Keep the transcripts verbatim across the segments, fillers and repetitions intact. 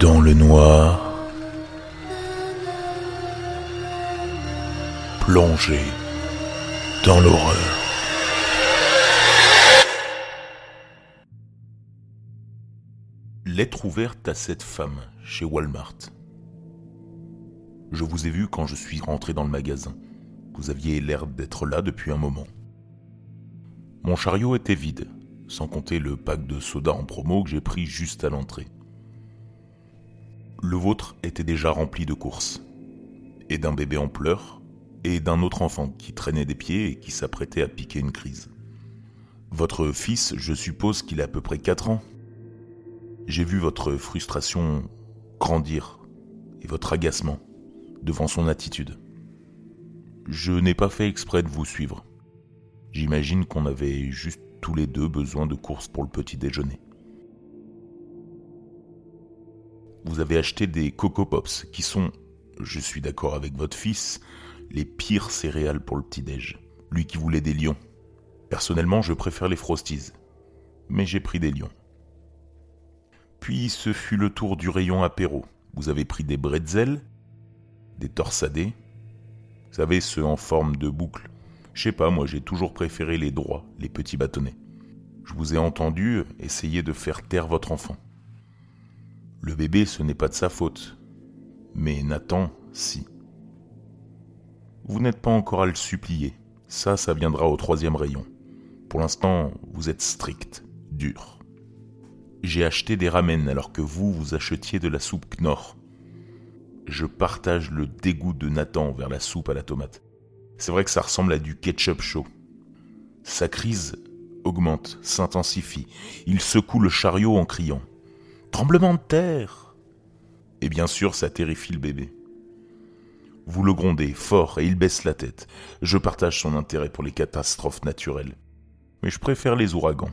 dans le noir, plongé dans l'horreur. Lettre ouverte à cette femme chez Walmart. Je vous ai vu quand je suis rentré dans le magasin. Vous aviez l'air d'être là depuis un moment. Mon chariot était vide, sans compter le pack de soda en promo que j'ai pris juste à l'entrée. Le vôtre était déjà rempli de courses, et d'un bébé en pleurs, et d'un autre enfant qui traînait des pieds et qui s'apprêtait à piquer une crise. Votre fils, je suppose qu'il a à peu près quatre ans. J'ai vu votre frustration grandir et votre agacement devant son attitude. Je n'ai pas fait exprès de vous suivre. J'imagine qu'on avait juste tous les deux besoin de courses pour le petit déjeuner. Vous avez acheté des Coco Pops qui sont, je suis d'accord avec votre fils, les pires céréales pour le petit-déj. Lui qui voulait des lions. Personnellement, je préfère les Frosties. Mais j'ai pris des lions. Puis ce fut le tour du rayon apéro. Vous avez pris des bretzels, des torsadés. Vous savez, ceux en forme de boucle. Je sais pas, moi j'ai toujours préféré les droits, les petits bâtonnets. Je vous ai entendu essayer de faire taire votre enfant. Le bébé, ce n'est pas de sa faute. Mais Nathan, si. Vous n'êtes pas encore à le supplier. Ça, ça viendra au troisième rayon. Pour l'instant, vous êtes strict, dur. J'ai acheté des ramen alors que vous, vous achetiez de la soupe Knorr. Je partage le dégoût de Nathan envers la soupe à la tomate. C'est vrai que ça ressemble à du ketchup chaud. Sa crise augmente, s'intensifie. Il secoue le chariot en criant « Tremblement de terre !» Et bien sûr, ça terrifie le bébé. Vous le grondez fort et il baisse la tête. Je partage son intérêt pour les catastrophes naturelles. Mais je préfère les ouragans.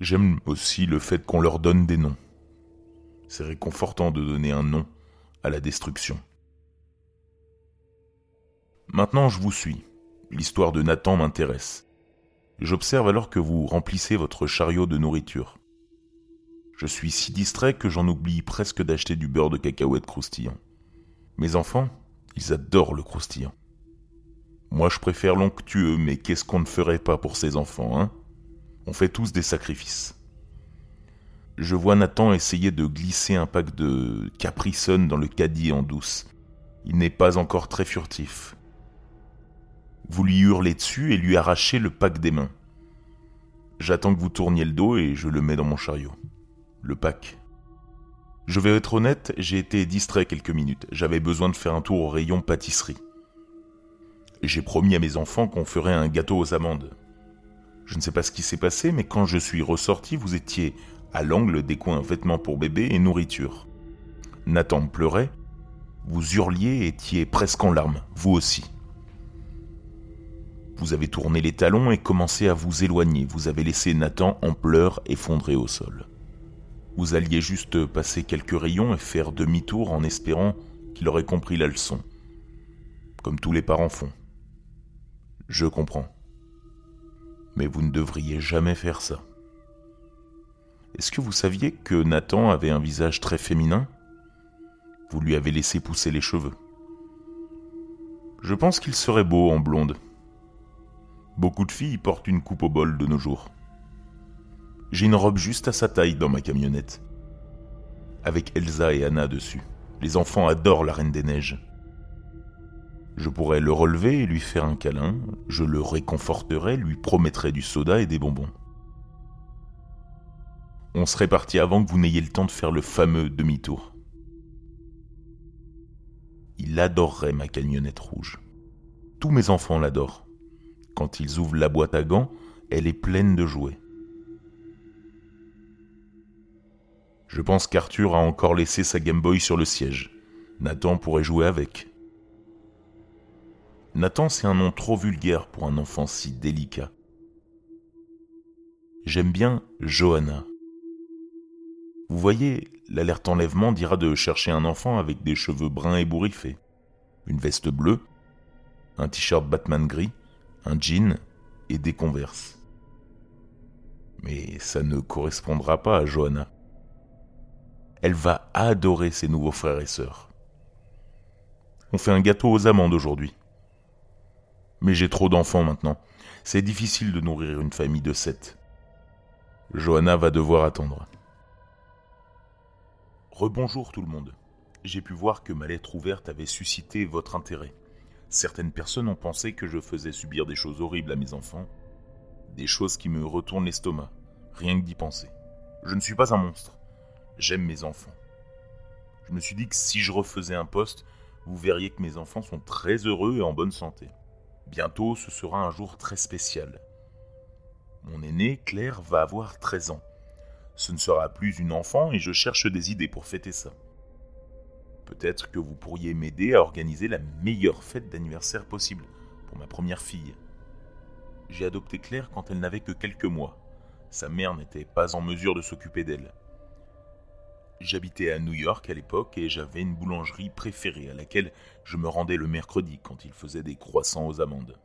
J'aime aussi le fait qu'on leur donne des noms. C'est réconfortant de donner un nom à la destruction. Maintenant, je vous suis. L'histoire de Nathan m'intéresse. J'observe alors que vous remplissez votre chariot de nourriture. Je suis si distrait que j'en oublie presque d'acheter du beurre de cacahuète croustillant. Mes enfants, ils adorent le croustillant. Moi, je préfère l'onctueux, mais qu'est-ce qu'on ne ferait pas pour ces enfants, hein ? On fait tous des sacrifices. Je vois Nathan essayer de glisser un pack de Capri Sun dans le caddie en douce. Il n'est pas encore très furtif. Vous lui hurlez dessus et lui arrachez le pack des mains. J'attends que vous tourniez le dos et je le mets dans mon chariot. Le pack. Je vais être honnête, j'ai été distrait quelques minutes. J'avais besoin de faire un tour au rayon pâtisserie. J'ai promis à mes enfants qu'on ferait un gâteau aux amandes. Je ne sais pas ce qui s'est passé, mais quand je suis ressorti, vous étiez à l'angle des coins vêtements pour bébé et nourriture. Nathan pleurait, vous hurliez et étiez presque en larmes, vous aussi. Vous avez tourné les talons et commencé à vous éloigner. Vous avez laissé Nathan en pleurs effondré au sol. Vous alliez juste passer quelques rayons et faire demi-tour en espérant qu'il aurait compris la leçon. Comme tous les parents font. Je comprends. Mais vous ne devriez jamais faire ça. Est-ce que vous saviez que Nathan avait un visage très féminin ? Vous lui avez laissé pousser les cheveux. Je pense qu'il serait beau en blonde. Beaucoup de filles portent une coupe au bol de nos jours. J'ai une robe juste à sa taille dans ma camionnette. Avec Elsa et Anna dessus. Les enfants adorent la Reine des Neiges. Je pourrais le relever et lui faire un câlin. Je le réconforterais, lui promettrais du soda et des bonbons. On serait parti avant que vous n'ayez le temps de faire le fameux demi-tour. Il adorerait ma camionnette rouge. Tous mes enfants l'adorent. Quand ils ouvrent la boîte à gants, elle est pleine de jouets. Je pense qu'Arthur a encore laissé sa Game Boy sur le siège. Nathan pourrait jouer avec. Nathan, c'est un nom trop vulgaire pour un enfant si délicat. J'aime bien Johanna. Vous voyez, l'alerte enlèvement dira de chercher un enfant avec des cheveux bruns ébouriffés, une veste bleue, un t-shirt Batman gris, un jean et des Converse. Mais ça ne correspondra pas à Johanna. Elle va adorer ses nouveaux frères et sœurs. On fait un gâteau aux amandes aujourd'hui. Mais j'ai trop d'enfants maintenant. C'est difficile de nourrir une famille de sept. Johanna va devoir attendre. Rebonjour tout le monde. J'ai pu voir que ma lettre ouverte avait suscité votre intérêt. Certaines personnes ont pensé que je faisais subir des choses horribles à mes enfants. Des choses qui me retournent l'estomac, rien que d'y penser. Je ne suis pas un monstre. J'aime mes enfants. Je me suis dit que si je refaisais un poste, vous verriez que mes enfants sont très heureux et en bonne santé. Bientôt, ce sera un jour très spécial. Mon aînée, Claire, va avoir treize ans. Ce ne sera plus une enfant et je cherche des idées pour fêter ça. Peut-être que vous pourriez m'aider à organiser la meilleure fête d'anniversaire possible pour ma première fille. J'ai adopté Claire quand elle n'avait que quelques mois. Sa mère n'était pas en mesure de s'occuper d'elle. J'habitais à New York à l'époque et j'avais une boulangerie préférée à laquelle je me rendais le mercredi quand ils faisaient des croissants aux amandes.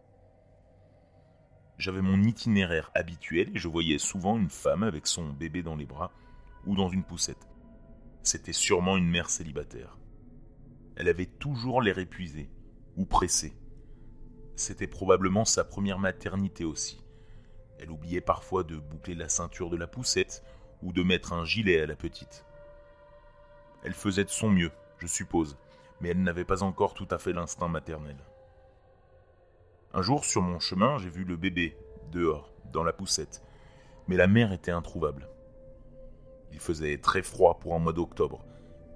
J'avais mon itinéraire habituel et je voyais souvent une femme avec son bébé dans les bras ou dans une poussette. C'était sûrement une mère célibataire. Elle avait toujours l'air épuisée ou pressée. C'était probablement sa première maternité aussi. Elle oubliait parfois de boucler la ceinture de la poussette ou de mettre un gilet à la petite. Elle faisait de son mieux, je suppose, mais elle n'avait pas encore tout à fait l'instinct maternel. Un jour, sur mon chemin, j'ai vu le bébé, dehors, dans la poussette, mais la mère était introuvable. Il faisait très froid pour un mois d'octobre,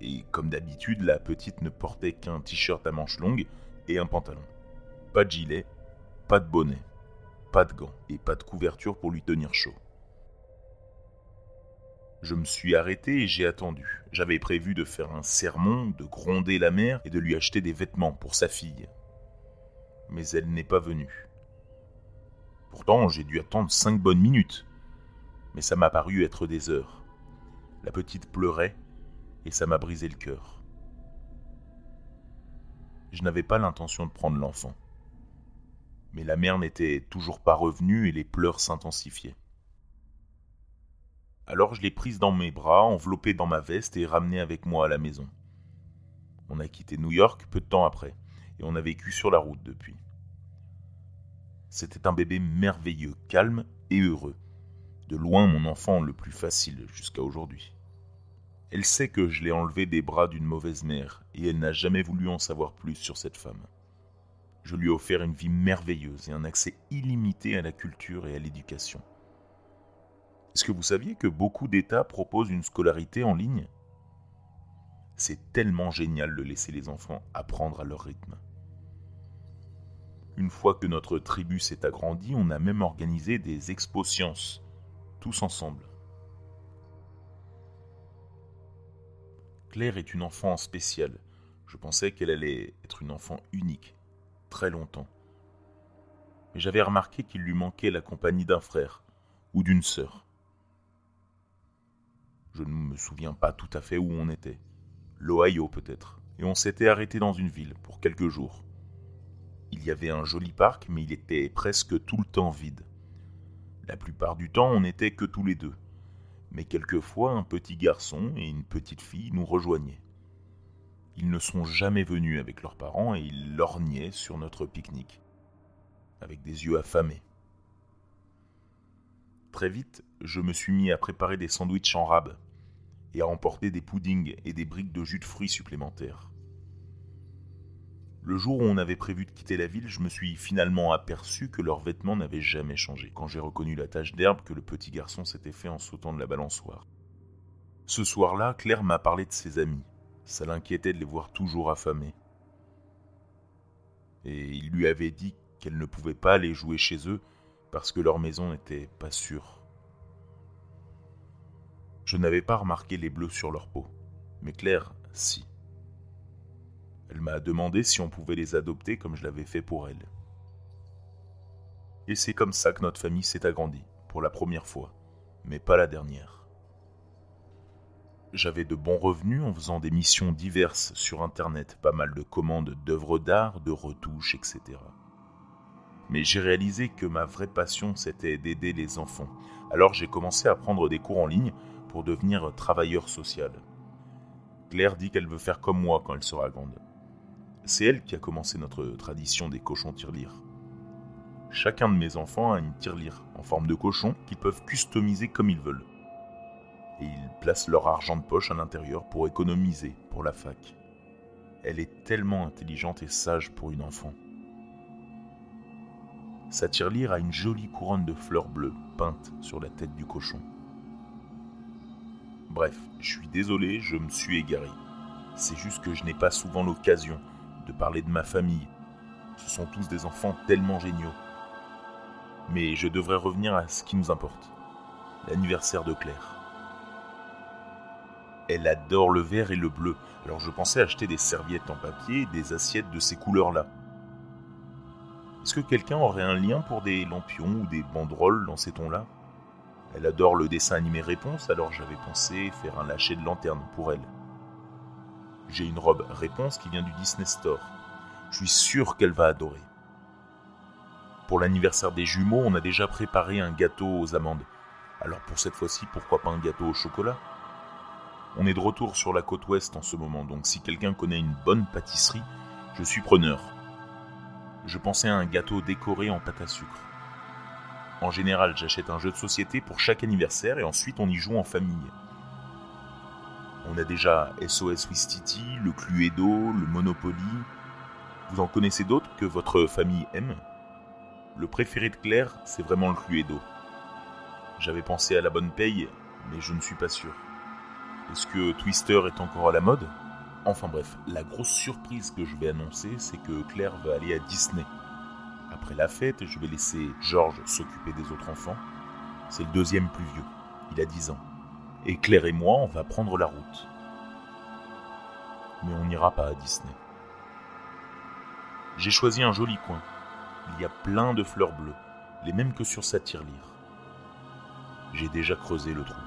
et comme d'habitude, la petite ne portait qu'un t-shirt à manches longues et un pantalon. Pas de gilet, pas de bonnet, pas de gants et pas de couverture pour lui tenir chaud. Je me suis arrêté et j'ai attendu. J'avais prévu de faire un sermon, de gronder la mère et de lui acheter des vêtements pour sa fille. Mais elle n'est pas venue. Pourtant, j'ai dû attendre cinq bonnes minutes. Mais ça m'a paru être des heures. La petite pleurait et ça m'a brisé le cœur. Je n'avais pas l'intention de prendre l'enfant. Mais la mère n'était toujours pas revenue et les pleurs s'intensifiaient. Alors je l'ai prise dans mes bras, enveloppée dans ma veste et ramenée avec moi à la maison. On a quitté New York peu de temps après, et on a vécu sur la route depuis. C'était un bébé merveilleux, calme et heureux. De loin mon enfant le plus facile jusqu'à aujourd'hui. Elle sait que je l'ai enlevé des bras d'une mauvaise mère, et elle n'a jamais voulu en savoir plus sur cette femme. Je lui ai offert une vie merveilleuse et un accès illimité à la culture et à l'éducation. Est-ce que vous saviez que beaucoup d'États proposent une scolarité en ligne ? C'est tellement génial de laisser les enfants apprendre à leur rythme. Une fois que notre tribu s'est agrandie, on a même organisé des expos sciences, tous ensemble. Claire est une enfant spéciale. Je pensais qu'elle allait être une enfant unique, très longtemps. Mais j'avais remarqué qu'il lui manquait la compagnie d'un frère ou d'une sœur. Je ne me souviens pas tout à fait où on était. L'Ohio peut-être. Et on s'était arrêté dans une ville pour quelques jours. Il y avait un joli parc, mais il était presque tout le temps vide. La plupart du temps, on n'était que tous les deux. Mais quelquefois, un petit garçon et une petite fille nous rejoignaient. Ils ne sont jamais venus avec leurs parents et ils lorgnaient sur notre pique-nique, avec des yeux affamés. Très vite, je me suis mis à préparer des sandwichs en rab et à emporter des puddings et des briques de jus de fruits supplémentaires. Le jour où on avait prévu de quitter la ville, je me suis finalement aperçu que leurs vêtements n'avaient jamais changé, quand j'ai reconnu la tache d'herbe que le petit garçon s'était fait en sautant de la balançoire. Ce soir-là, Claire m'a parlé de ses amis. Ça l'inquiétait de les voir toujours affamés. Et il lui avait dit qu'elle ne pouvait pas aller jouer chez eux parce que leur maison n'était pas sûre. Je n'avais pas remarqué les bleus sur leur peau, mais Claire, si. Elle m'a demandé si on pouvait les adopter comme je l'avais fait pour elle. Et c'est comme ça que notre famille s'est agrandie, pour la première fois, mais pas la dernière. J'avais de bons revenus en faisant des missions diverses sur Internet, pas mal de commandes d'œuvres d'art, de retouches, et cetera. Mais j'ai réalisé que ma vraie passion, c'était d'aider les enfants. Alors j'ai commencé à prendre des cours en ligne pour devenir travailleur social. Claire dit qu'elle veut faire comme moi quand elle sera grande. C'est elle qui a commencé notre tradition des cochons tirelires. Chacun de mes enfants a une tirelire en forme de cochon qu'ils peuvent customiser comme ils veulent. Et ils placent leur argent de poche à l'intérieur pour économiser pour la fac. Elle est tellement intelligente et sage pour une enfant. Sa tirelire a une jolie couronne de fleurs bleues peinte sur la tête du cochon. Bref, je suis désolé, je me suis égaré. C'est juste que je n'ai pas souvent l'occasion de parler de ma famille. Ce sont tous des enfants tellement géniaux. Mais je devrais revenir à ce qui nous importe. L'anniversaire de Claire. Elle adore le vert et le bleu, alors je pensais acheter des serviettes en papier et des assiettes de ces couleurs-là. Est-ce que quelqu'un aurait un lien pour des lampions ou des banderoles dans ces tons-là ? Elle adore le dessin animé Réponse, alors j'avais pensé faire un lâcher de lanterne pour elle. J'ai une robe Réponse qui vient du Disney Store. Je suis sûr qu'elle va adorer. Pour l'anniversaire des jumeaux, on a déjà préparé un gâteau aux amandes. Alors pour cette fois-ci, pourquoi pas un gâteau au chocolat ? On est de retour sur la côte ouest en ce moment, donc si quelqu'un connaît une bonne pâtisserie, je suis preneur. Je pensais à un gâteau décoré en pâte à sucre. En général, j'achète un jeu de société pour chaque anniversaire et ensuite on y joue en famille. On a déjà S O S Ouistiti, le Cluedo, le Monopoly. Vous en connaissez d'autres que votre famille aime ? Le préféré de Claire, c'est vraiment le Cluedo. J'avais pensé à la bonne paye, mais je ne suis pas sûr. Est-ce que Twister est encore à la mode ? Enfin bref, la grosse surprise que je vais annoncer, c'est que Claire va aller à Disney. Après la fête, je vais laisser Georges s'occuper des autres enfants. C'est le deuxième plus vieux. Il a dix ans. Et Claire et moi, on va prendre la route. Mais on n'ira pas à Disney. J'ai choisi un joli coin. Il y a plein de fleurs bleues, les mêmes que sur sa tirelire. J'ai déjà creusé le trou.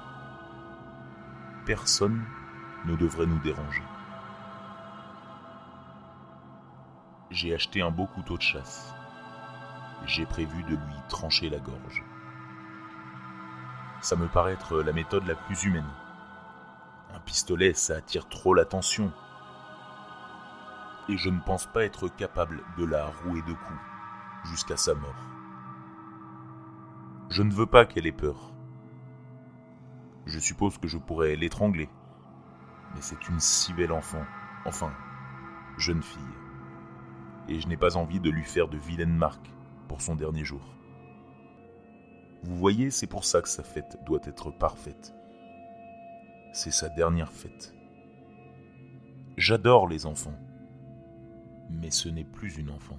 Personne ne devrait nous déranger. J'ai acheté un beau couteau de chasse. J'ai prévu de lui trancher la gorge. Ça me paraît être la méthode la plus humaine. Un pistolet, ça attire trop l'attention. Et je ne pense pas être capable de la rouer de coups jusqu'à sa mort. Je ne veux pas qu'elle ait peur. Je suppose que je pourrais l'étrangler. Mais c'est une si belle enfant, enfin, jeune fille. Et je n'ai pas envie de lui faire de vilaines marques pour son dernier jour. Vous voyez, c'est pour ça que sa fête doit être parfaite. C'est sa dernière fête. J'adore les enfants, mais ce n'est plus une enfant.